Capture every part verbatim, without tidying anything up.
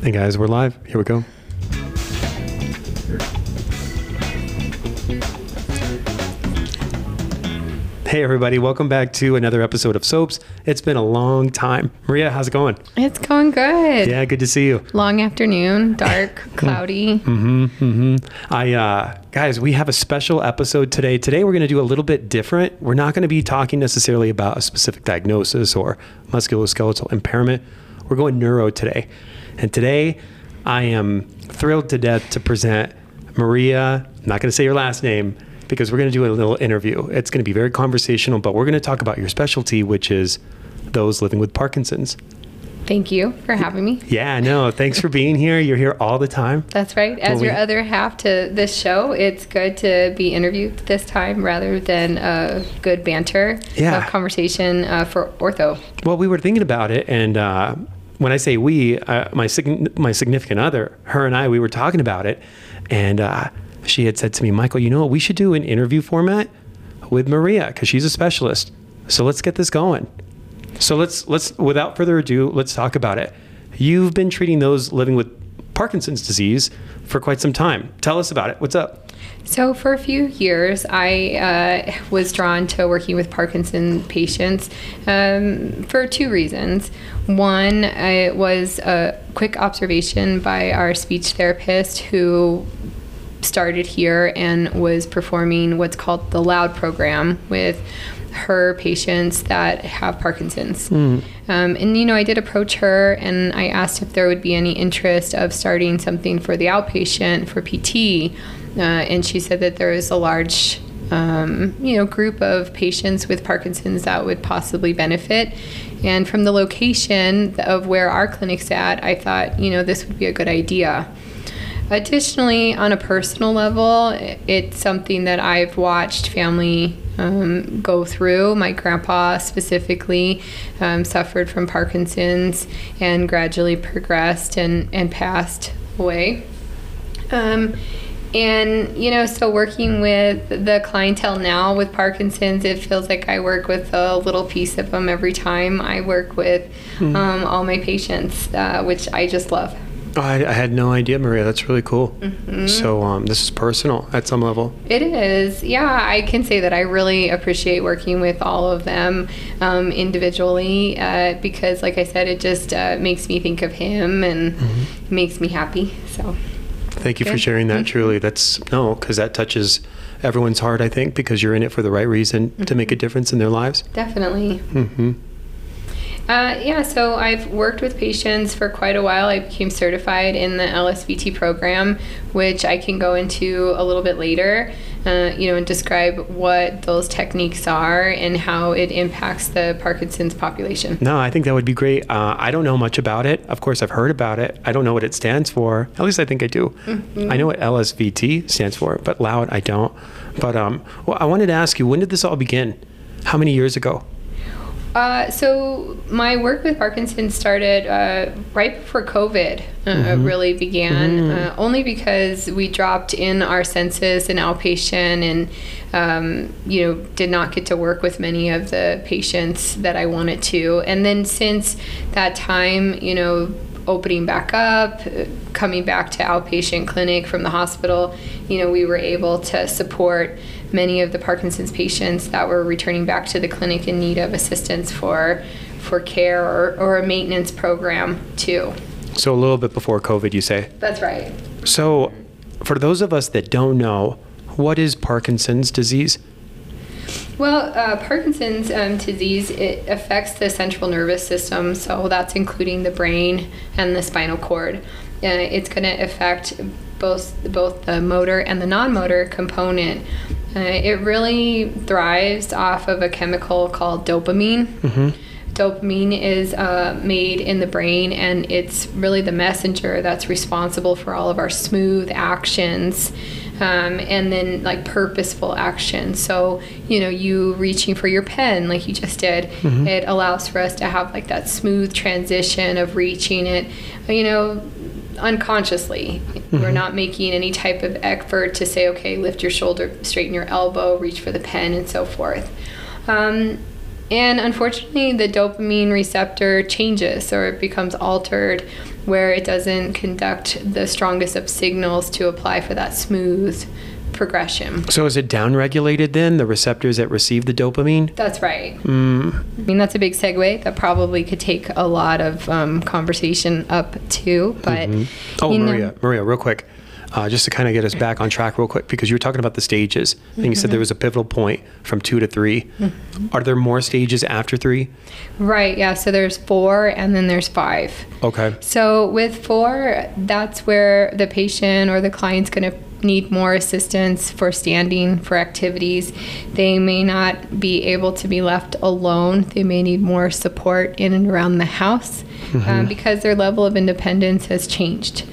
Hey guys, we're live. Here we go. Hey everybody, welcome back to another episode of Soaps. It's been a long time. Maria, how's it going? It's going good. Yeah, good to see you. Long afternoon, dark, cloudy. Mm-hmm, mm-hmm. I, uh, guys, we have a special episode today. Today we're going to do a little bit different. We're not going to be talking necessarily about a specific diagnosis or musculoskeletal impairment. We're going neuro today. And today I am thrilled to death to present Maria, I'm not going to say your last name, because we're going to do a little interview. It's going to be very conversational, but we're going to talk about your specialty, which is those living with Parkinson's. Thank you for having me. Yeah, no, thanks for being here. You're here all the time. That's right. As your other half to this show, it's good to be interviewed this time rather than a good banter yeah. of conversation uh, for ortho. Well, we were thinking about it, and uh, when I say we, uh, my, sig- my significant other, her and I, we were talking about it, and uh, she had said to me, Michael, you know what? We should do an interview format with Maria because she's a specialist. So let's get this going. So let's, let's, without further ado, let's talk about it. You've been treating those living with Parkinson's disease for quite some time. Tell us about it. What's up? So for a few years, I uh, was drawn to working with Parkinson's patients um, for two reasons. One, it was a quick observation by our speech therapist who started here and was performing what's called the LOUD program with her patients that have Parkinson's. Mm. Um, and, you know, I did approach her and I asked if there would be any interest of starting something for the outpatient for P T. Uh, and she said that there is a large, um, you know, group of patients with Parkinson's that would possibly benefit. And from the location of where our clinic's at, I thought, you know, this would be a good idea. Additionally, on a personal level, it's something that I've watched family um, go through. My grandpa specifically um, suffered from Parkinson's and gradually progressed and, and passed away. Um, and, you know, so working with the clientele now with Parkinson's, it feels like I work with a little piece of them every time I work with mm. um, all my patients, uh, which I just love. Oh, I, I had no idea, Maria. That's really cool. Mm-hmm. So um, this is personal at some level. It is. Yeah, I can say that I really appreciate working with all of them um, individually uh, because, like I said, it just uh, makes me think of him and mm-hmm. makes me happy. So, thank you Good. for sharing that, mm-hmm. truly. That's no, because that touches everyone's heart, I think, because you're in it for the right reason mm-hmm. to make a difference in their lives. Definitely. Mm-hmm. Uh, yeah, so I've worked with patients for quite a while. I became certified in the L S V T program, which I can go into a little bit later, uh, you know, and describe what those techniques are and how it impacts the Parkinson's population. No, I think that would be great. Uh, I don't know much about it. Of course, I've heard about it. I don't know what it stands for. At least I think I do. Mm-hmm. I know what L S V T stands for, but LOUD I don't. But um, well, I wanted to ask you, when did this all begin? How many years ago? Uh, so my work with Parkinson's started uh, right before COVID uh, mm-hmm. really began, mm-hmm. uh, only because we dropped in our census and outpatient and, um, you know, did not get to work with many of the patients that I wanted to. And then since that time, you know, opening back up, coming back to outpatient clinic from the hospital, you know, we were able to support many of the Parkinson's patients that were returning back to the clinic in need of assistance for for care or, or a maintenance program too. So a little bit before COVID, you say? That's right. So for those of us that don't know, what is Parkinson's disease? Well, uh, Parkinson's um, disease, it affects the central nervous system, so that's including the brain and the spinal cord. Uh, it's going to affect both both the motor and the non-motor component. Uh, it really thrives off of a chemical called dopamine. Mm-hmm. Dopamine is uh, made in the brain, and it's really the messenger that's responsible for all of our smooth actions. Um, and then like purposeful action. So, you know, you reaching for your pen like you just did, mm-hmm. it allows for us to have like that smooth transition of reaching it, you know, unconsciously. Mm-hmm. We're not making any type of effort to say, okay, lift your shoulder, straighten your elbow, reach for the pen and so forth. Um, And unfortunately, the dopamine receptor changes, or it becomes altered, where it doesn't conduct the strongest of signals to apply for that smooth progression. So is it downregulated then, the receptors that receive the dopamine? That's right. Mm. I mean, that's a big segue that probably could take a lot of um, conversation up to, but... Mm-hmm. Oh, Maria, know. Maria, real quick. Uh, just to kind of get us back on track real quick, because you were talking about the stages, and mm-hmm. you said there was a pivotal point from two to three. Mm-hmm. Are there more stages after three? Right, yeah, so there's four and then there's five. Okay. So with four, that's where the patient or the client's gonna need more assistance for standing, for activities. They may not be able to be left alone. They may need more support in and around the house mm-hmm. um, because their level of independence has changed.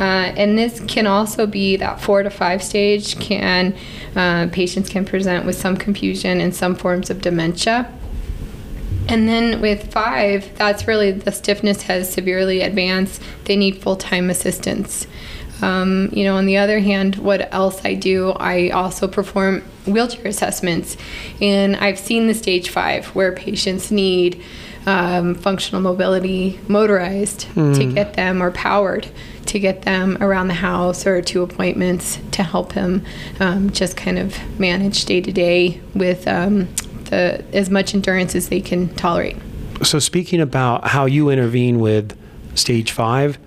Uh, and this can also be that four to five stage can, uh, patients can present with some confusion and some forms of dementia. And then with five, that's really the stiffness has severely advanced. They need full-time assistance. Um, you know, on the other hand, what else I do, I also perform wheelchair assessments. And I've seen the stage five where patients need Um, functional mobility motorized mm. to get them, or powered to get them around the house or to appointments, to help him um, just kind of manage day to day with um, the as much endurance as they can tolerate. So speaking about how you intervene with stage five,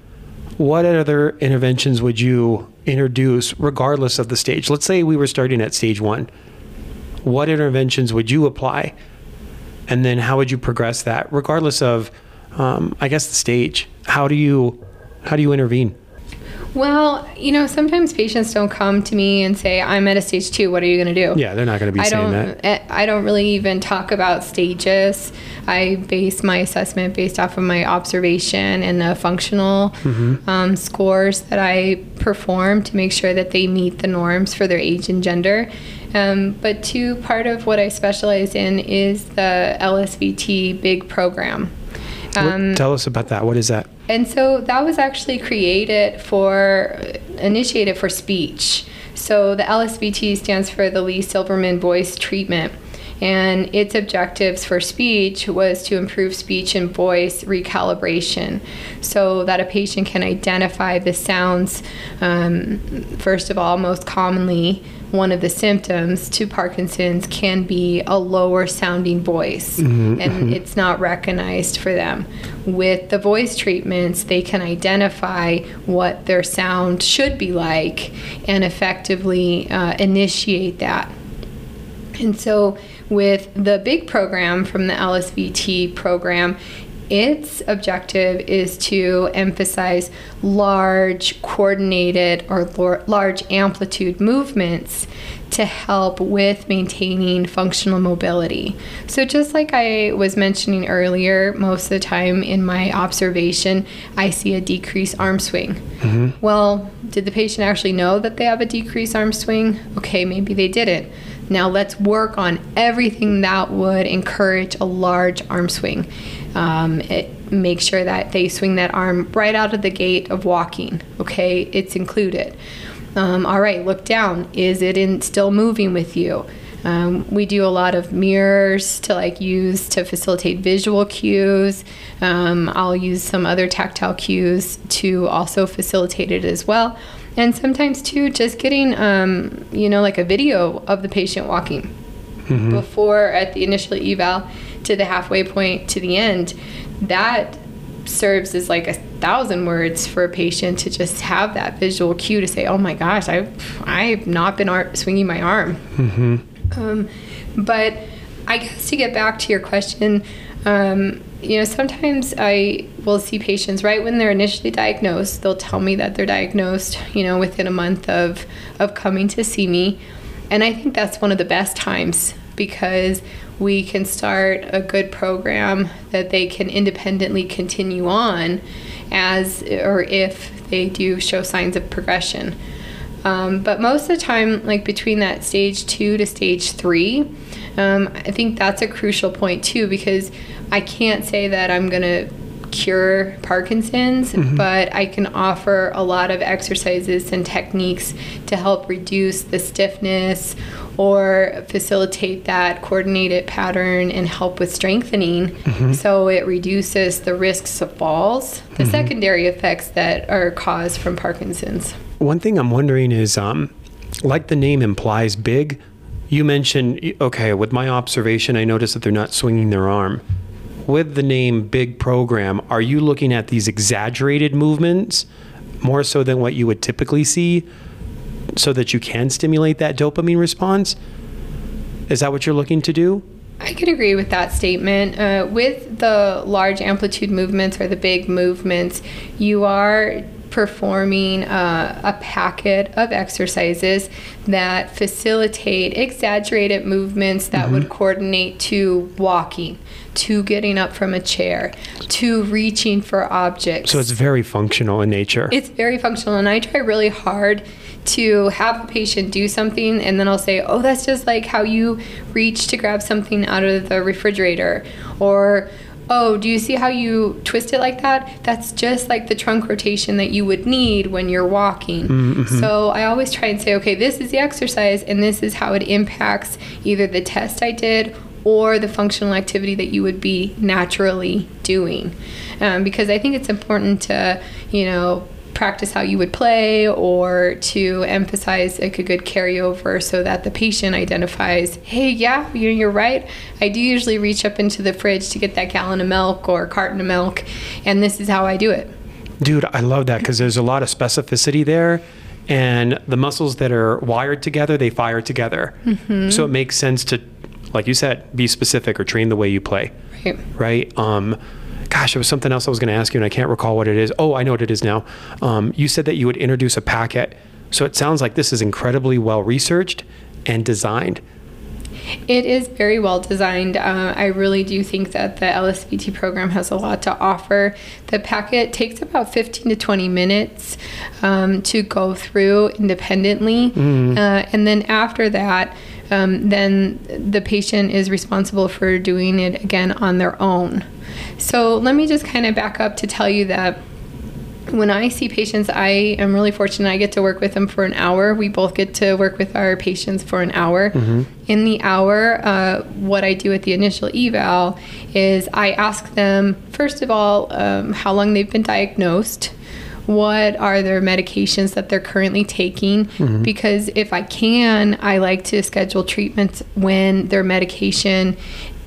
what other interventions would you introduce regardless of the stage? Let's say we were starting at stage one. What interventions would you apply? And then how would you progress that, regardless of, um, I guess, the stage? How do you, how do you intervene? Well, you know, sometimes patients don't come to me and say, I'm at a stage two, what are you going to do? Yeah, they're not going to be I saying don't, that. I don't really even talk about stages. I base my assessment based off of my observation and the functional mm-hmm. um, scores that I perform to make sure that they meet the norms for their age and gender. Um, but two, part of what I specialize in is the L S V T big program. Um, what, tell us about that. What is that? And so that was actually created for, initiated for speech. So the L S V T stands for the Lee Silverman Voice Treatment. And its objectives for speech was to improve speech and voice recalibration so that a patient can identify the sounds, um, first of all, most commonly, one of the symptoms to Parkinson's can be a lower sounding voice, mm-hmm. and it's not recognized for them. With the voice treatments, they can identify what their sound should be like and effectively uh, initiate that. And so with the big program from the L S V T program, its objective is to emphasize large coordinated or large amplitude movements to help with maintaining functional mobility. So just like I was mentioning earlier, most of the time in my observation, I see a decreased arm swing. Mm-hmm. Well, did the patient actually know that they have a decreased arm swing? Okay, maybe they didn't. Now let's work on everything that would encourage a large arm swing. Um, it, make sure that they swing that arm right out of the gate of walking, okay? It's included. Um, all right, look down. Is it in, still moving with you? Um, we do a lot of mirrors to like use to facilitate visual cues. Um, I'll use some other tactile cues to also facilitate it as well. And sometimes too, just getting, um, you know, like a video of the patient walking mm-hmm. before at the initial eval to the halfway point to the end, that serves as like a thousand words for a patient to just have that visual cue to say, oh my gosh, I've, I've not been ar- swinging my arm. Mm-hmm. Um, but I guess to get back to your question, um, you know, sometimes I will see patients right when they're initially diagnosed. They'll tell me that they're diagnosed, you know, within a month of, of coming to see me. And I think that's one of the best times because we can start a good program that they can independently continue on as or if they do show signs of progression. Um, but most of the time, like between that stage two to stage three, um, I think that's a crucial point too, because I can't say that I'm going to cure Parkinson's, mm-hmm. but I can offer a lot of exercises and techniques to help reduce the stiffness or facilitate that coordinated pattern and help with strengthening. Mm-hmm. So it reduces the risks of falls, the mm-hmm. secondary effects that are caused from Parkinson's. One thing I'm wondering is, um, like the name implies, big, you mentioned, okay, with my observation, I noticed that they're not swinging their arm. With the name Big Program, are you looking at these exaggerated movements more so than what you would typically see so that you can stimulate that dopamine response? Is that what you're looking to do? I can agree with that statement. Uh, with the large amplitude movements or the big movements, you are performing uh, a packet of exercises that facilitate exaggerated movements that mm-hmm. would coordinate to walking, to getting up from a chair, to reaching for objects. So it's very functional in nature. It's very functional, and I try really hard to have a patient do something, and then I'll say, oh, that's just like how you reach to grab something out of the refrigerator, or oh, do you see how you twist it like that? That's just like the trunk rotation that you would need when you're walking. Mm-hmm. So I always try and say, okay, this is the exercise and this is how it impacts either the test I did or the functional activity that you would be naturally doing. Um, because I think it's important to, you know, practice how you would play or to emphasize like a good carryover so that the patient identifies, hey, yeah, you're right. I do usually reach up into the fridge to get that gallon of milk or carton of milk, and this is how I do it. Dude, I love that because there's a lot of specificity there, and the muscles that are wired together, they fire together. Mm-hmm. So it makes sense to, like you said, be specific or train the way you play, right? right? Um, Gosh, it was something else I was going to ask you, and I can't recall what it is. Oh, I know what it is now. Um, you said that you would introduce a packet. So it sounds like this is incredibly well-researched and designed. It is very well designed. Uh, I really do think that the L S V T program has a lot to offer. The packet takes about fifteen to twenty minutes um, to go through independently. Mm. Uh, and then after that, um, then the patient is responsible for doing it again on their own. So let me just kind of back up to tell you that when I see patients, I am really fortunate. I get to work with them for an hour. We both get to work with our patients for an hour. Mm-hmm. In the hour, uh, what I do at the initial eval is I ask them, first of all, um, how long they've been diagnosed. What are their medications that they're currently taking? Mm-hmm. Because if I can, I like to schedule treatments when their medication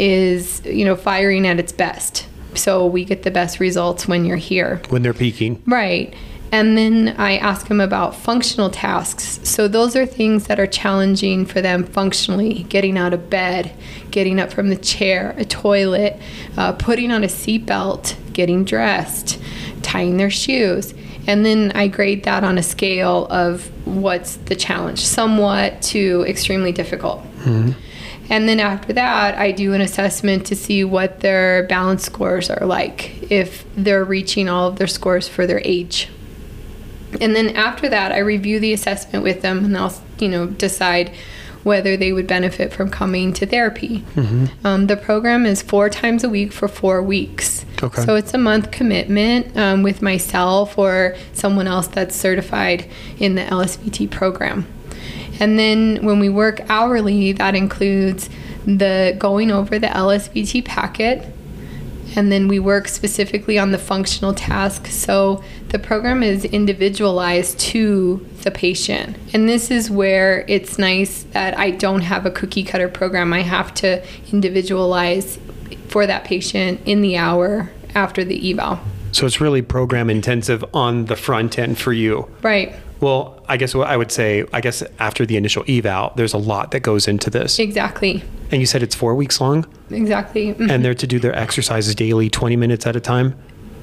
is, you know, firing at its best. So we get the best results when you're here. When they're peaking. Right. And then I ask them about functional tasks. So those are things that are challenging for them functionally, getting out of bed, getting up from the chair, a toilet, uh, putting on a seatbelt, getting dressed, tying their shoes. And then I grade that on a scale of what's the challenge, somewhat to extremely difficult. Mm-hmm. And then after that, I do an assessment to see what their balance scores are like, if they're reaching all of their scores for their age. And then after that, I review the assessment with them, and I'll, you know, decide whether they would benefit from coming to therapy. Mm-hmm. Um, the program is four times a week for four weeks. Okay. So it's a month commitment um, with myself or someone else that's certified in the L S V T program. And then when we work hourly, that includes the going over the L S V T packet, and then we work specifically on the functional task. So the program is individualized to the patient. And this is where it's nice that I don't have a cookie cutter program. I have to individualize for that patient in the hour after the eval. So it's really program intensive on the front end for you. Right. Well, I guess what I would say, I guess after the initial eval, there's a lot that goes into this. Exactly. And you said it's four weeks long? Exactly. Mm-hmm. And they're to do their exercises daily, twenty minutes at a time?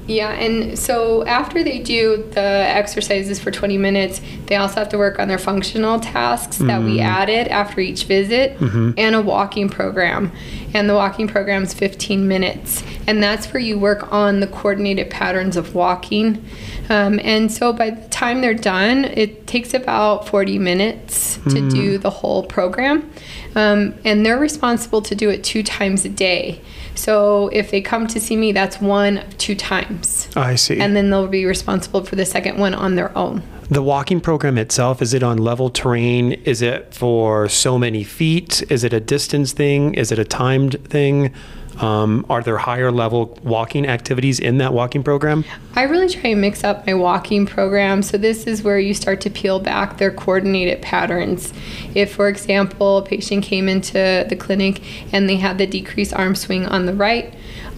Yeah, and so after they do the exercises for twenty minutes, they also have to work on their functional tasks that mm. we added after each visit, mm-hmm. and a walking program. And the walking program is fifteen minutes. And that's where you work on the coordinated patterns of walking. Um, and so by the time they're done, it takes about forty minutes to mm. do the whole program. Um, and they're responsible to do it two times a day. So if they come to see me, that's one of two times. programs. I see. And then they'll be responsible for the second one on their own. The walking program itself, is it on level terrain? Is it for so many feet? Is it a distance thing? Is it a timed thing? Um, are there higher level walking activities in that walking program? I really try and mix up my walking program. So this is where you start to peel back their coordinated patterns. If, for example, a patient came into the clinic and they had the decreased arm swing on the right,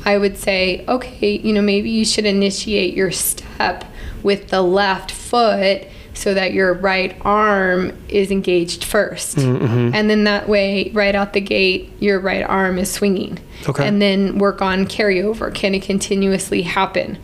I would say, okay, you know, maybe you should initiate your step with the left foot so that your right arm is engaged first. Mm-hmm. And then that way, right out the gate, your right arm is swinging. Okay. And then work on carryover. Can it continuously happen?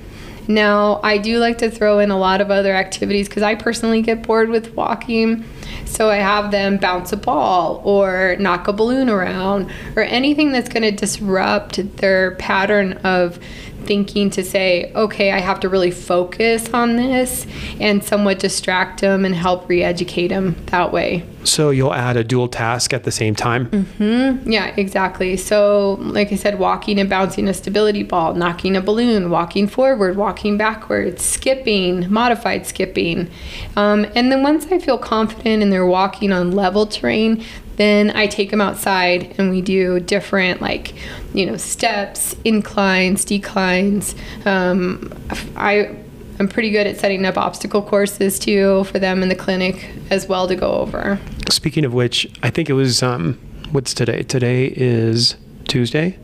Now, I do like to throw in a lot of other activities because I personally get bored with walking. So I have them bounce a ball or knock a balloon around or anything that's going to disrupt their pattern of thinking to say, okay, I have to really focus on this and somewhat distract them and help re-educate them that way. So you'll add a dual task at the same time? Mm-hmm. Yeah, exactly. So like I said, walking and bouncing a stability ball, knocking a balloon, walking forward, walking backwards, skipping, modified skipping. Um, and then once I feel confident and they're walking on level terrain, then I take them outside and we do different, like, you know, steps, inclines, declines. Um, I, I'm pretty good at setting up obstacle courses too for them in the clinic as well to go over. Speaking of which, I think it was, um, what's today? Today is Tuesday.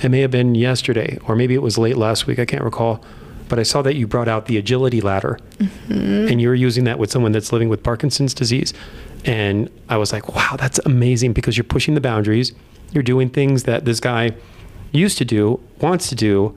It may have been yesterday, or maybe it was late last week. I can't recall. But I saw that you brought out the agility ladder, mm-hmm. and you were using that with someone that's living with Parkinson's disease. And I was like, wow, that's amazing, because you're pushing the boundaries. You're doing things that this guy used to do, wants to do.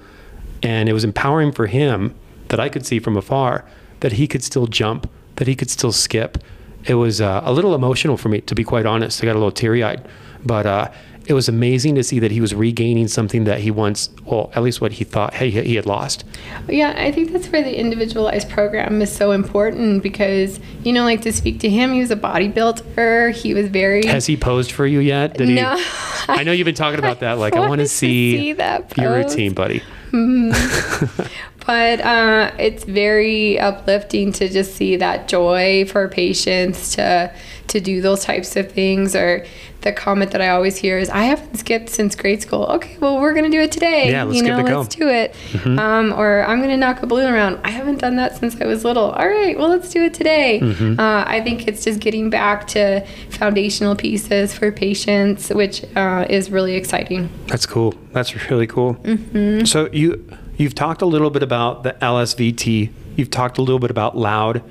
And it was empowering for him that I could see from afar that he could still jump, that he could still skip. It was uh, a little emotional for me, to be quite honest. I got a little teary-eyed, but uh, it was amazing to see that he was regaining something that he once, well, at least what he thought he, he had lost. Yeah, I think that's where the individualized program is so important because, you know, like to speak to him, he was a bodybuilder. He was very... Has he posed for you yet? Did no. He, I know you've been talking about that. Like, I, I want to see, see that your routine, buddy. Mm. But uh, it's very uplifting to just see that joy for patients to to do those types of things. Or the comment that I always hear is, I haven't skipped since grade school. Okay, well, we're going to do it today. Yeah, let's you know, give it a go. Let's do it. Mm-hmm. Um, or I'm going to knock a balloon around. I haven't done that since I was little. All right, well, let's do it today. Mm-hmm. Uh, I think it's just getting back to foundational pieces for patients, which uh, is really exciting. That's cool. That's really cool. Mm-hmm. So you... You've talked a little bit about the L S V T. You've talked a little bit about LOUD.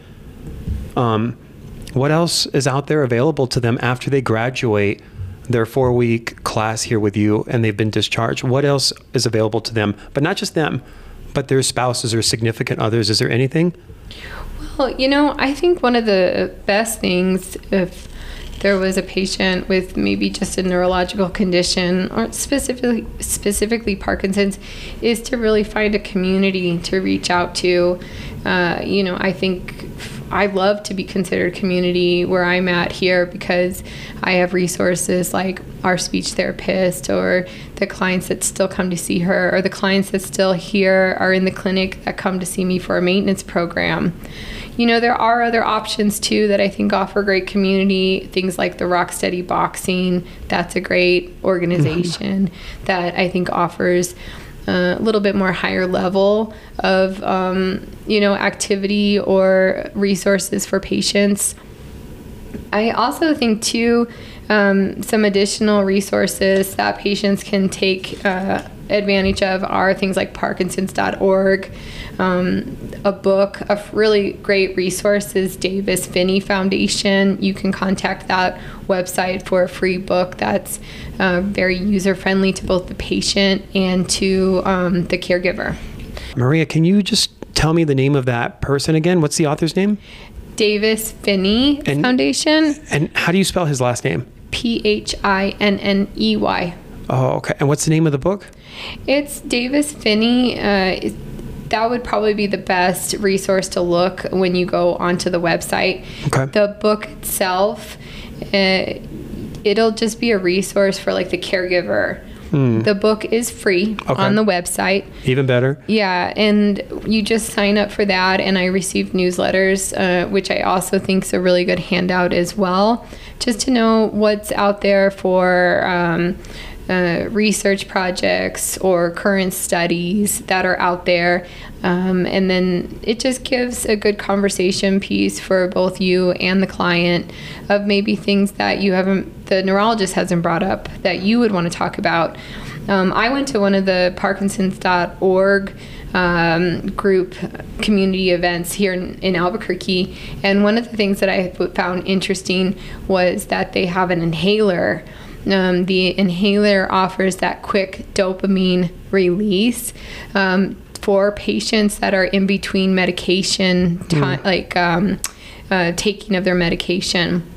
Um, what else is out there available to them after they graduate their four-week class here with you and they've been discharged? What else is available to them? But not just them, but their spouses or significant others. Is there anything? Well, you know, I think one of the best things, if there was a patient with maybe just a neurological condition, or specifically specifically Parkinson's, is to really find a community to reach out to. Uh, you know, I think I love to be considered community where I'm at here because I have resources like our speech therapist or the clients that still come to see her or the clients that still here are in the clinic that come to see me for a maintenance program. You know, there are other options too that I think offer great community, things like the Rocksteady Boxing. That's a great organization mm-hmm. that I think offers a little bit more higher level of, um, you know, activity or resources for patients. I also think too, um, some additional resources that patients can take uh, advantage of are things like Parkinson's dot org, um, a book of really great resources, Davis Phinney Foundation. You can contact that website for a free book that's uh, very user-friendly to both the patient and to um, the caregiver. Maria, can you just tell me the name of that person again? What's the author's name? Davis Phinney and, Foundation. And how do you spell his last name? P H I N N E Y. Oh, okay. And what's the name of the book? It's Davis Phinney. Uh, that would probably be the best resource to look when you go onto the website. Okay. The book itself, uh, it'll just be a resource for like the caregiver. Mm. The book is free okay. on the website. Even better. Yeah, and you just sign up for that. And I received newsletters, uh, which I also think is a really good handout as well, just to know what's out there for um, uh, research projects or current studies that are out there. Um, and then it just gives a good conversation piece for both you and the client of maybe things that you haven't, the neurologist hasn't brought up that you would want to talk about. Um, I went to one of the Parkinson's dot org um, group community events here in, in Albuquerque, and one of the things that I found interesting was that they have an inhaler. Um, the inhaler offers that quick dopamine release um, for patients that are in between medication, time, mm. like um, uh, taking of their medication.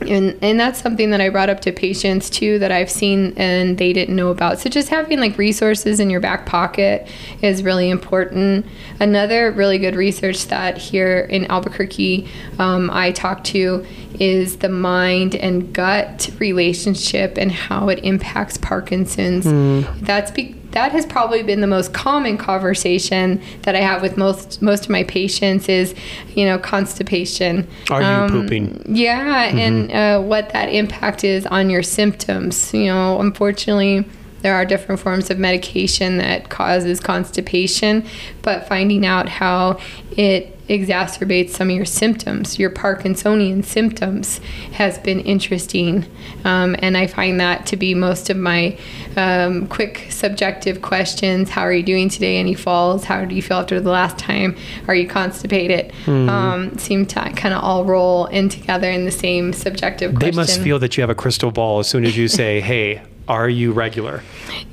And and that's something that I brought up to patients too that I've seen and they didn't know about. So just having like resources in your back pocket is really important. Another really good research that here in Albuquerque um, I talked to is the mind and gut relationship and how it impacts Parkinson's. Mm. That's be- that has probably been the most common conversation that I have with most most of my patients is, you know, constipation. Are um, you pooping? Yeah, mm-hmm. and uh, what that impact is on your symptoms. You know, unfortunately, there are different forms of medication that causes constipation, but finding out how it exacerbates some of your symptoms, your Parkinsonian symptoms, has been interesting. Um, and I find that to be most of my um, quick subjective questions. How are you doing today? Any falls? How do you feel after the last time? Are you constipated? Mm-hmm. Um, seem to kind of all roll in together in the same subjective question. They must feel that you have a crystal ball as soon as you say, hey, are you regular?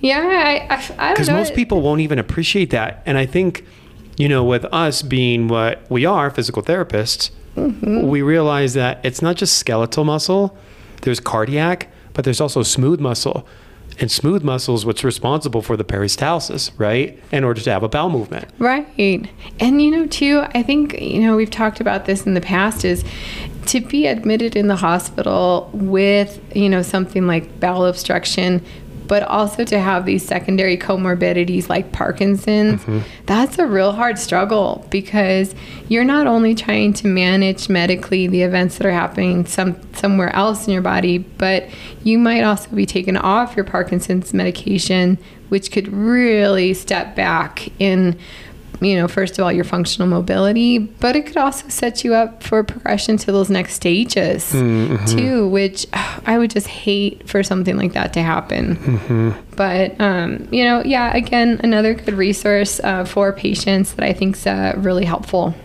Yeah, I, I, I don't know. Because most people won't even appreciate that. And I think, you know, with us being what we are, physical therapists, mm-hmm. we realize that it's not just skeletal muscle. There's cardiac, but there's also smooth muscle. And smooth muscle is what's responsible for the peristalsis, right? In order to have a bowel movement. Right. And, you know, too, I think, you know, we've talked about this in the past is to be admitted in the hospital with, you know, something like bowel obstruction, but also to have these secondary comorbidities like Parkinson's, mm-hmm. that's a real hard struggle because you're not only trying to manage medically the events that are happening some somewhere else in your body, but you might also be taken off your Parkinson's medication, which could really step back in, you know, first of all, your functional mobility, but it could also set you up for progression to those next stages mm-hmm. too, which oh, I would just hate for something like that to happen. Mm-hmm. But, um, you know, yeah, again, another good resource uh, for patients that I think is uh, really helpful.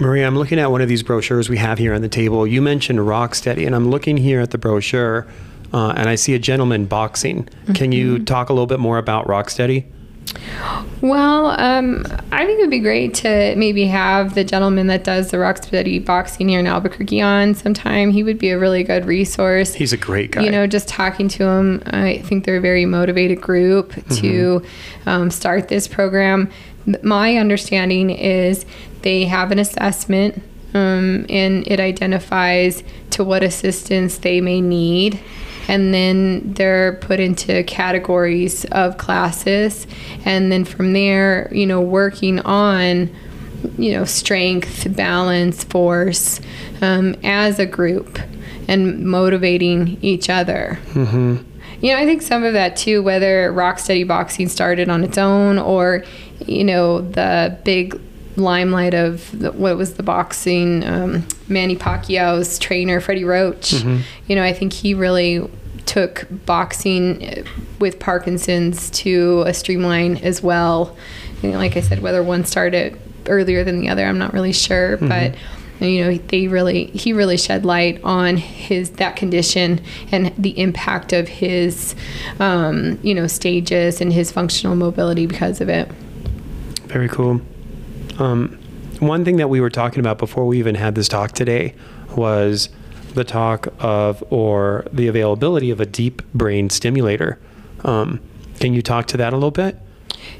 Maria, I'm looking at one of these brochures we have here on the table. You mentioned Rocksteady, and I'm looking here at the brochure, uh, and I see a gentleman boxing. Mm-hmm. Can you talk a little bit more about Rocksteady? Well, um, I think it would be great to maybe have the gentleman that does the Rocksteady Boxing here in Albuquerque on sometime. He would be a really good resource. He's a great guy. You know, just talking to him, I think they're a very motivated group mm-hmm. to um, start this program. My understanding is they have an assessment um, and it identifies to what assistance they may need. And then they're put into categories of classes. And then from there, you know, working on, you know, strength, balance, force um, as a group and motivating each other. Mm-hmm. You know, I think some of that too, whether Rocksteady Boxing started on its own or, you know, the big limelight of the, what was the boxing um Manny Pacquiao's trainer Freddie Roach mm-hmm. you know I think he really took boxing with Parkinson's to a streamline as well, you know, like I said, whether one started earlier than the other I'm not really sure mm-hmm. but you know they really he really shed light on his that condition and the impact of his um you know stages and his functional mobility because of it. Very cool. Um, one thing that we were talking about before we even had this talk today was the talk of or the availability of a deep brain stimulator. Um, can you talk to that a little bit?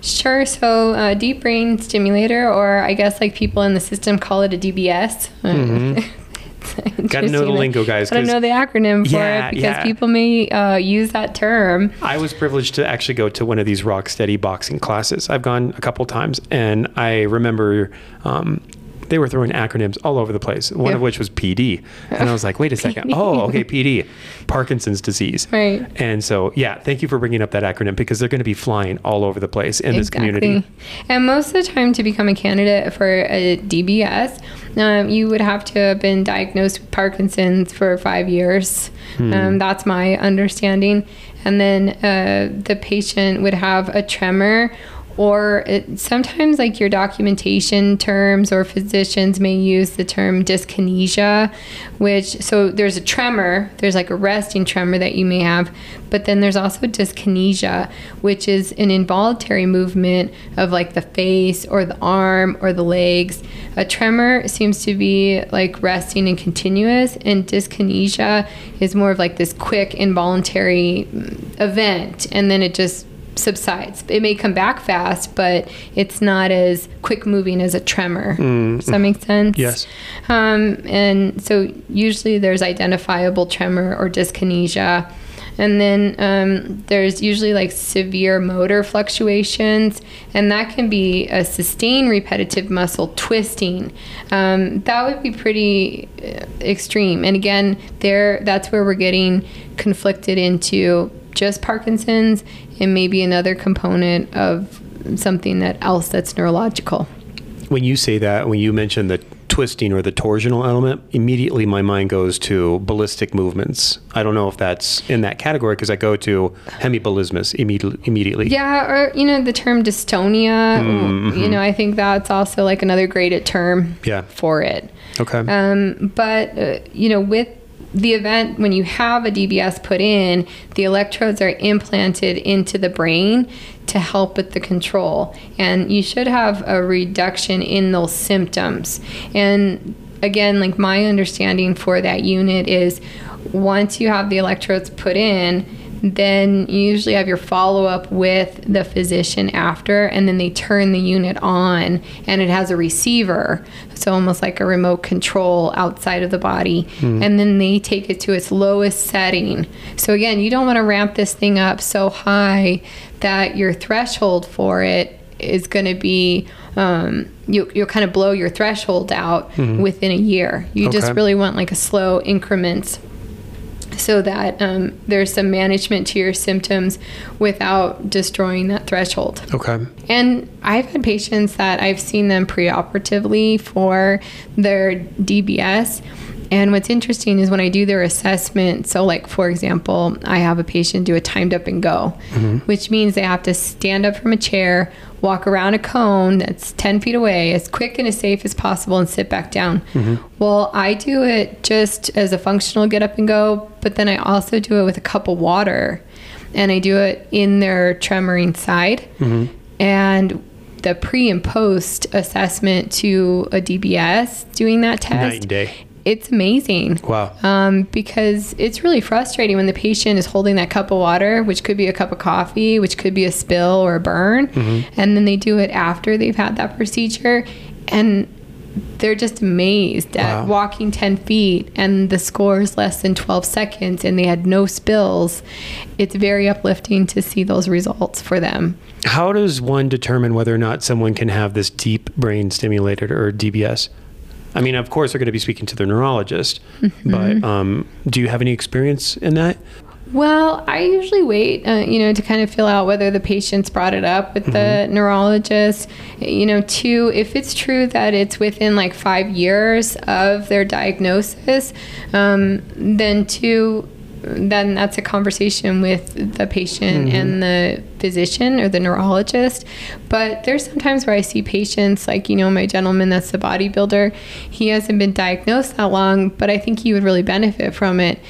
Sure. So uh, deep brain stimulator, or I guess like people in the system call it a D B S. Mm-hmm. Gotta know the lingo, guys. Gotta know the acronym for yeah, it because yeah. people may uh, use that term. I was privileged to actually go to one of these Rocksteady Boxing classes. I've gone a couple times, and I remember um, they were throwing acronyms all over the place, one yeah. of which was P D. And I was like, wait a second. Oh, okay, P D, Parkinson's disease. Right. And so, yeah, thank you for bringing up that acronym because they're going to be flying all over the place in exactly. this community. And most of the time to become a candidate for a D B S, um, you would have to have been diagnosed with Parkinson's for five years. Hmm. Um, that's my understanding. And then uh, the patient would have a tremor, or it, sometimes like your documentation terms or physicians may use the term dyskinesia, which, so there's a tremor, there's like a resting tremor that you may have, but then there's also dyskinesia, which is an involuntary movement of like the face or the arm or the legs. A tremor seems to be like resting and continuous, and dyskinesia is more of like this quick involuntary event, and then it just subsides. It may come back fast, but it's not as quick moving as a tremor. Mm. Does that make sense? Yes. Um, and so usually there's identifiable tremor or dyskinesia. And then um, there's usually like severe motor fluctuations, and that can be a sustained repetitive muscle twisting. Um, that would be pretty extreme. And again, there, that's where we're getting conflicted into just Parkinson's and maybe another component of something that else that's neurological. When you say that, when you mention the twisting or the torsional element, immediately my mind goes to ballistic movements. I don't know if that's in that category because I go to hemiballismus immediately. immediately. Yeah, or, you know, the term dystonia, mm-hmm. you know, I think that's also like another graded term yeah. for it. Okay. Um, but, uh, you know, with the event, when you have a D B S put in, the electrodes are implanted into the brain to help with the control, and you should have a reduction in those symptoms. And again, like my understanding for that unit is once you have the electrodes put in, then you usually have your follow-up with the physician after, and then they turn the unit on, and it has a receiver, so almost like a remote control outside of the body, mm. and then they take it to its lowest setting. So again, you don't want to ramp this thing up so high that your threshold for it is going to be um you, you'll kind of blow your threshold out mm-hmm. within a year. You okay. just really want like a slow increments, so that um, there's some management to your symptoms without destroying that threshold. Okay. And I've had patients that I've seen them preoperatively for their D B S. And what's interesting is when I do their assessment, so like, for example, I have a patient do a timed up and go, mm-hmm. which means they have to stand up from a chair, walk around a cone that's ten feet away as quick and as safe as possible, and sit back down. Mm-hmm. Well, I do it just as a functional get up and go, but then I also do it with a cup of water, and I do it in their tremoring side. Mm-hmm. And the pre and post assessment to a D B S doing that test. Night and day. It's amazing. Wow. Um, because it's really frustrating when the patient is holding that cup of water, which could be a cup of coffee, which could be a spill or a burn, mm-hmm. and then they do it after they've had that procedure, and they're just amazed at wow. walking ten feet, and the score is less than twelve seconds, and they had no spills. It's very uplifting to see those results for them. How does one determine whether or not someone can have this deep brain stimulated or D B S? I mean, of course, they're going to be speaking to their neurologist, mm-hmm. but um, do you have any experience in that? Well, I usually wait, uh, you know, to kind of feel out whether the patient's brought it up with mm-hmm. the neurologist. You know, two, if it's true that it's within like five years of their diagnosis, um, then two, then that's a conversation with the patient mm-hmm. and the physician or the neurologist. But there's sometimes where I see patients, like, you know, my gentleman that's the bodybuilder, he hasn't been diagnosed that long, but I think he would really benefit from it.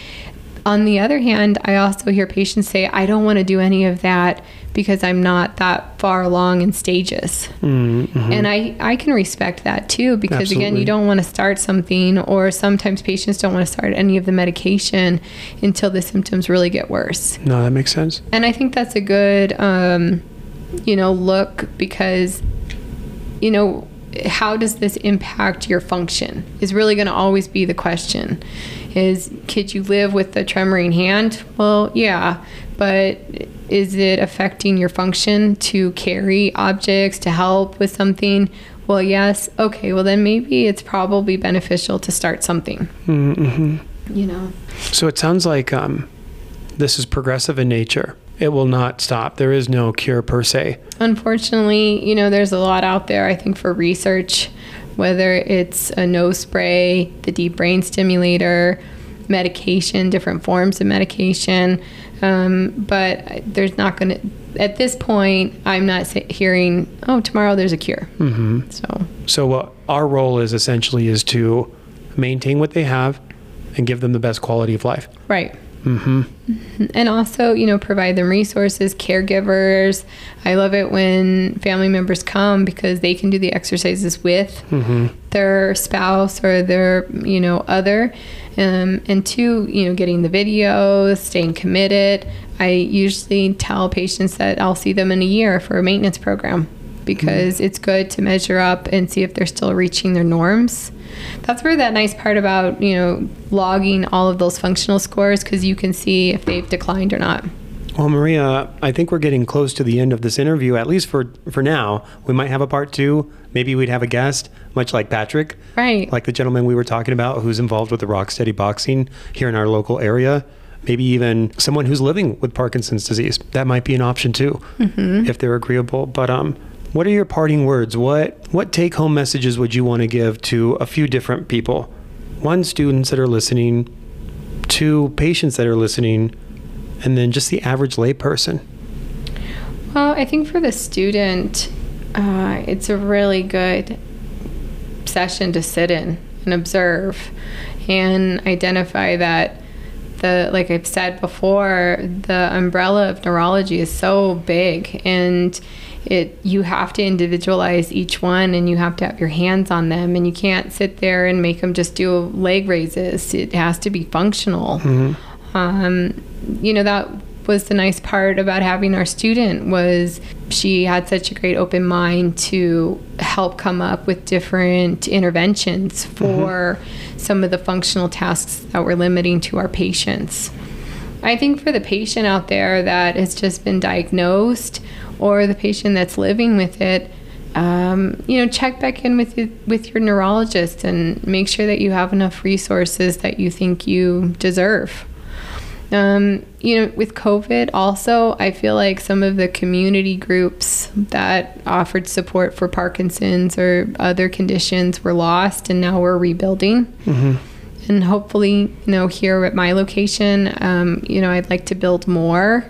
On the other hand, I also hear patients say, I don't want to do any of that because I'm not that far along in stages. Mm-hmm. And I, I can respect that too, because Absolutely. Again, you don't want to start something, or sometimes patients don't want to start any of the medication until the symptoms really get worse. No, that makes sense. And I think that's a good, um, you know, look, because, you know, how does this impact your function is really going to always be the question. Is, could you live with the tremoring hand? Well, yeah, but is it affecting your function to carry objects, to help with something? Well, yes. Okay, well then maybe it's probably beneficial to start something. Mm-hmm. You know. So it sounds like um, this is progressive in nature. It will not stop. There is no cure per se. Unfortunately, you know, there's a lot out there, I think, for research, whether it's a nose spray, the deep brain stimulator, medication, different forms of medication. Um, but there's not going to, at this point, I'm not hearing, oh, tomorrow there's a cure. Mm-hmm. So, so what our role is essentially is to maintain what they have and give them the best quality of life. Right. Mm-hmm. And also, you know, provide them resources, caregivers. I love it when family members come because they can do the exercises with mm-hmm. their spouse or their, you know, other. Um, and two, you know, getting the videos, staying committed. I usually tell patients that I'll see them in a year for a maintenance program because mm-hmm. it's good to measure up and see if they're still reaching their norms. That's where that nice part about, you know, logging all of those functional scores, because you can see if they've declined or not. Well, Maria, I think we're getting close to the end of this interview, at least for, for now. We might have a part two. Maybe we'd have a guest, much like Patrick. Right. Like the gentleman we were talking about who's involved with the Rocksteady Boxing here in our local area. Maybe even someone who's living with Parkinson's disease. That might be an option too, mm-hmm. if they're agreeable. But um. What are your parting words? What what take-home messages would you want to give to a few different people? One, students that are listening, two, patients that are listening, and then just the average layperson. Well, I think for the student, uh, it's a really good session to sit in and observe and identify that the, like I've said before, the umbrella of neurology is so big, and it you have to individualize each one, and you have to have your hands on them, and you can't sit there and make them just do leg raises. It has to be functional. Mm-hmm. Um, you know, that was the nice part about having our student, was she had such a great open mind to help come up with different interventions for mm-hmm. some of the functional tasks that we're limiting to our patients. I think for the patient out there that has just been diagnosed, or the patient that's living with it, um, you know, check back in with, you, with your neurologist and make sure that you have enough resources that you think you deserve. Um, you know, with COVID also, I feel like some of the community groups that offered support for Parkinson's or other conditions were lost, and now we're rebuilding. Mm-hmm. And hopefully, you know, here at my location, um, you know, I'd like to build more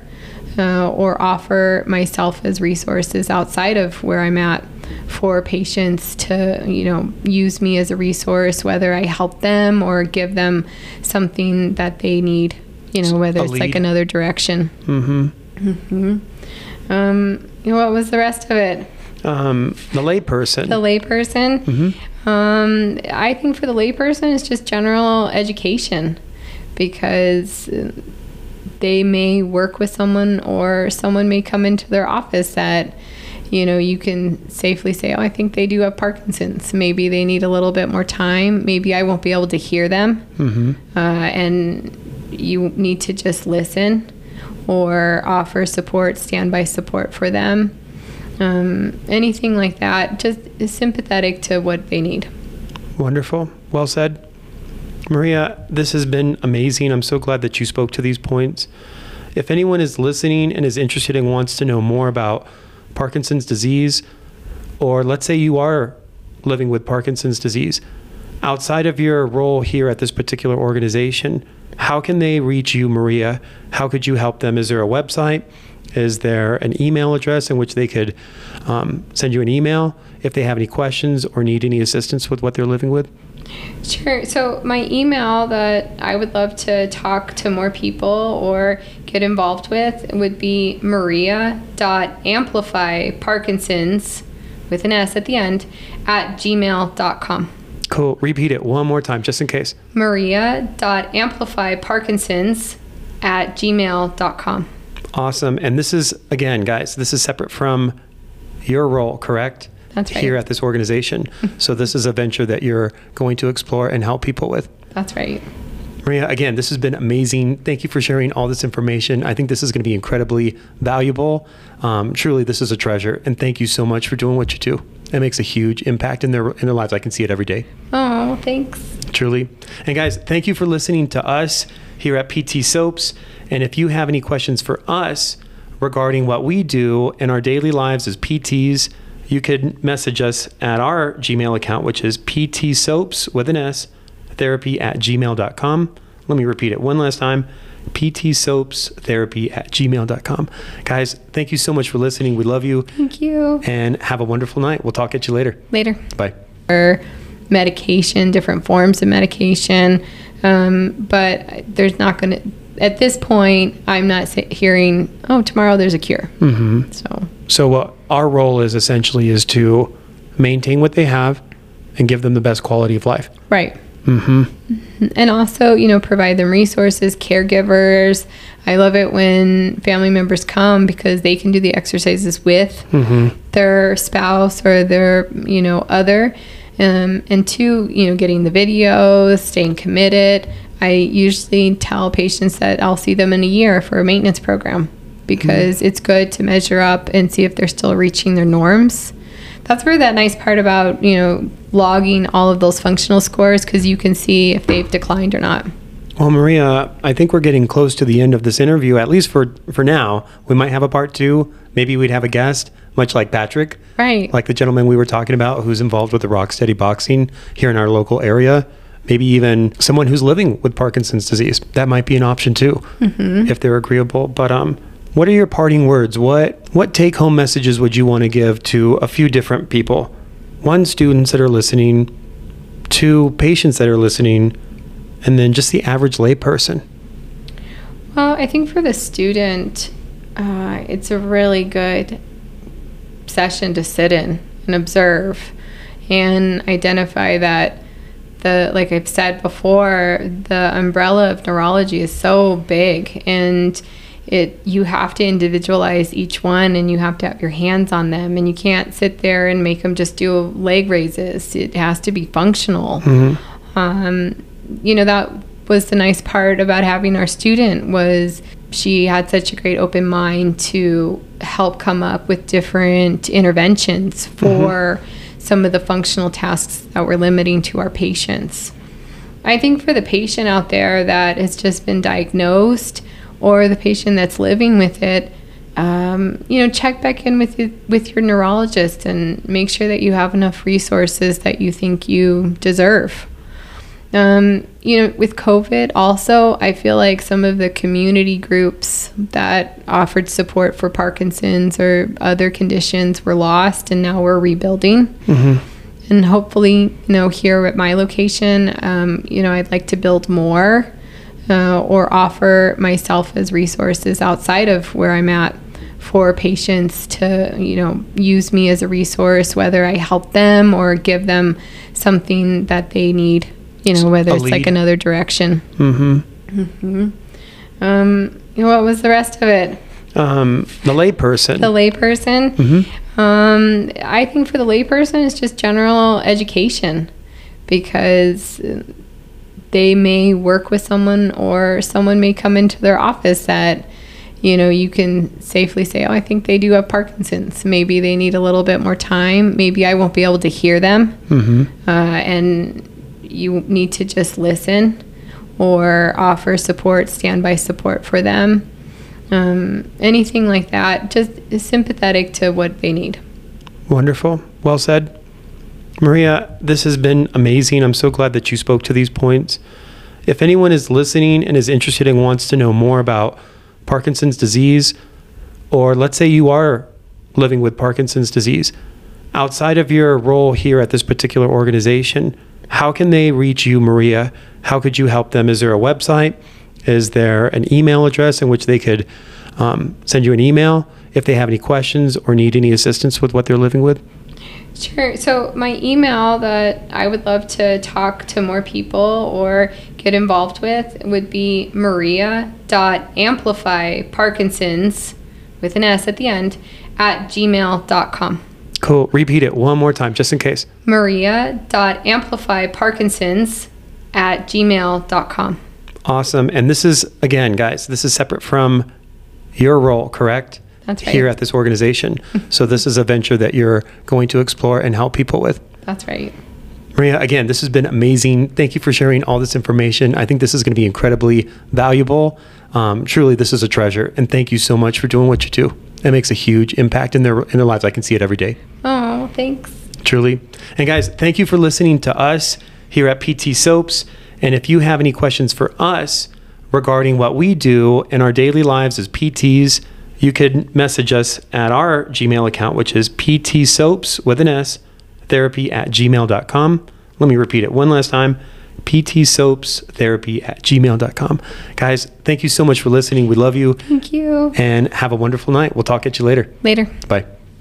uh, or offer myself as resources outside of where I'm at for patients to, you know, use me as a resource, whether I help them or give them something that they need, you know, whether it's like another direction. Mm-hmm. Mm-hmm. Um, you know, what was the rest of it? Um, the layperson. The layperson. Mm-hmm. Um, I think for the layperson, it's just general education, because they may work with someone, or someone may come into their office that, you know, you can safely say, oh, I think they do have Parkinson's. Maybe they need a little bit more time. Maybe I won't be able to hear them. Mm-hmm. uh, and you need to just listen or offer support, standby support for them. Um, anything like that, just sympathetic to what they need. Wonderful. Well said. Maria, this has been amazing. I'm so glad that you spoke to these points. If anyone is listening and is interested and wants to know more about Parkinson's disease, or let's say you are living with Parkinson's disease, outside of your role here at this particular organization, how can they reach you, Maria? How could you help them? Is there a website? Is there an email address in which they could um, send you an email if they have any questions or need any assistance with what they're living with? Sure. So my email that I would love to talk to more people or get involved with would be maria dot amplify parkinsons, with an S at the end, at gmail dot com. Cool. Repeat it one more time, just in case. maria dot amplify parkinsons at gmail dot com. Awesome. And this is, again, guys, this is separate from your role, correct? That's right. Here at this organization. So this is a venture that you're going to explore and help people with. That's right. Maria, again, this has been amazing. Thank you for sharing all this information. I think this is going to be incredibly valuable. Um, truly, this is a treasure. And thank you so much for doing what you do. It makes a huge impact in their in their lives. I can see it every day. Oh, thanks. Truly. And guys, thank you for listening to us here at P T SOAPs. And if you have any questions for us regarding what we do in our daily lives as P Ts, you could message us at our Gmail account, which is P T SOAPs with an S, therapy at gmail dot com. Let me repeat it one last time. P T SOAPs therapy at gmail dot com. Guys, thank you so much for listening. We love you. Thank you. And have a wonderful night. We'll talk at you later. Later. Bye. Or medication, different forms of medication. Um, but there's not going to, at this point, I'm not hearing, oh, tomorrow there's a cure. Mm-hmm. So, so what our role is essentially is to maintain what they have and give them the best quality of life. Right. Mm-hmm. And also, you know, provide them resources, caregivers. I love it when family members come because they can do the exercises with mm-hmm. their spouse or their, you know, other. Um, and two, you know, getting the videos, staying committed. I usually tell patients that I'll see them in a year for a maintenance program because mm-hmm. it's good to measure up and see if they're still reaching their norms. That's where that nice part about, you know, logging all of those functional scores, because you can see if they've declined or not. Well, Maria, I think we're getting close to the end of this interview, at least for, for now. We might have a part two. Maybe we'd have a guest, much like Patrick. Right. Like the gentleman we were talking about who's involved with the Rocksteady Boxing here in our local area. Maybe even someone who's living with Parkinson's disease. That might be an option too, mm-hmm. if they're agreeable. But um, what are your parting words? What, what take-home messages would you want to give to a few different people? One, students that are listening, two, patients that are listening, and then just the average layperson. Well, I think for the student, uh, it's a really good session to sit in and observe and identify that the, like I've said before, the umbrella of neurology is so big, and it you have to individualize each one, and you have to have your hands on them, and you can't sit there and make them just do leg raises. It has to be functional. Mm-hmm. Um, you know, that was the nice part about having our student, was she had such a great open mind to help come up with different interventions for mm-hmm. some of the functional tasks that we're limiting to our patients. I think for the patient out there that has just been diagnosed, or the patient that's living with it, um, you know, check back in with you, with your neurologist, and make sure that you have enough resources that you think you deserve. Um, you know, with COVID also, I feel like some of the community groups that offered support for Parkinson's or other conditions were lost, and now we're rebuilding. Mm-hmm. And hopefully, you know, here at my location, um, you know, I'd like to build more. Uh, or offer myself as resources outside of where I'm at for patients to, you know, use me as a resource, whether I help them or give them something that they need, you know, whether it's like another direction. Mm-hmm. Mm-hmm. Um, what was the rest of it? Um, the layperson. The layperson? Mm-hmm. Um, I think for the layperson, it's just general education, because they may work with someone, or someone may come into their office that, you know, you can safely say, oh, I think they do have Parkinson's. Maybe they need a little bit more time. Maybe I won't be able to hear them. Mm-hmm. Uh, and you need to just listen or offer support, standby support for them. Um, anything like that, just sympathetic to what they need. Wonderful. Well said. Maria, this has been amazing. I'm so glad that you spoke to these points. If anyone is listening and is interested and wants to know more about Parkinson's disease, or let's say you are living with Parkinson's disease, outside of your role here at this particular organization, how can they reach you, Maria? How could you help them? Is there a website? Is there an email address in which they could um, send you an email if they have any questions or need any assistance with what they're living with? Sure. So my email that I would love to talk to more people or get involved with would be maria.amplifyparkinsons, with an S at the end, at gmail dot com. Cool. Repeat it one more time, just in case. maria dot amplify parkinsons at gmail dot com. Awesome. And this is, again, guys, this is separate from your role, correct? That's right. Here at this organization. So this is a venture that you're going to explore and help people with. That's right. Maria, again, this has been amazing. Thank you for sharing all this information. I think this is going to be incredibly valuable. Um, truly, this is a treasure. And thank you so much for doing what you do. It makes a huge impact in their in their lives. I can see it every day. Oh, thanks. Truly. And guys, thank you for listening to us here at P T SOAPs. And if you have any questions for us regarding what we do in our daily lives as P Ts, you could message us at our Gmail account, which is ptsoaps with an S, therapy at gmail dot com. Let me repeat it one last time. ptsoapstherapy at gmail dot com. Guys, thank you so much for listening. We love you. Thank you. And have a wonderful night. We'll talk at you later. Later. Bye.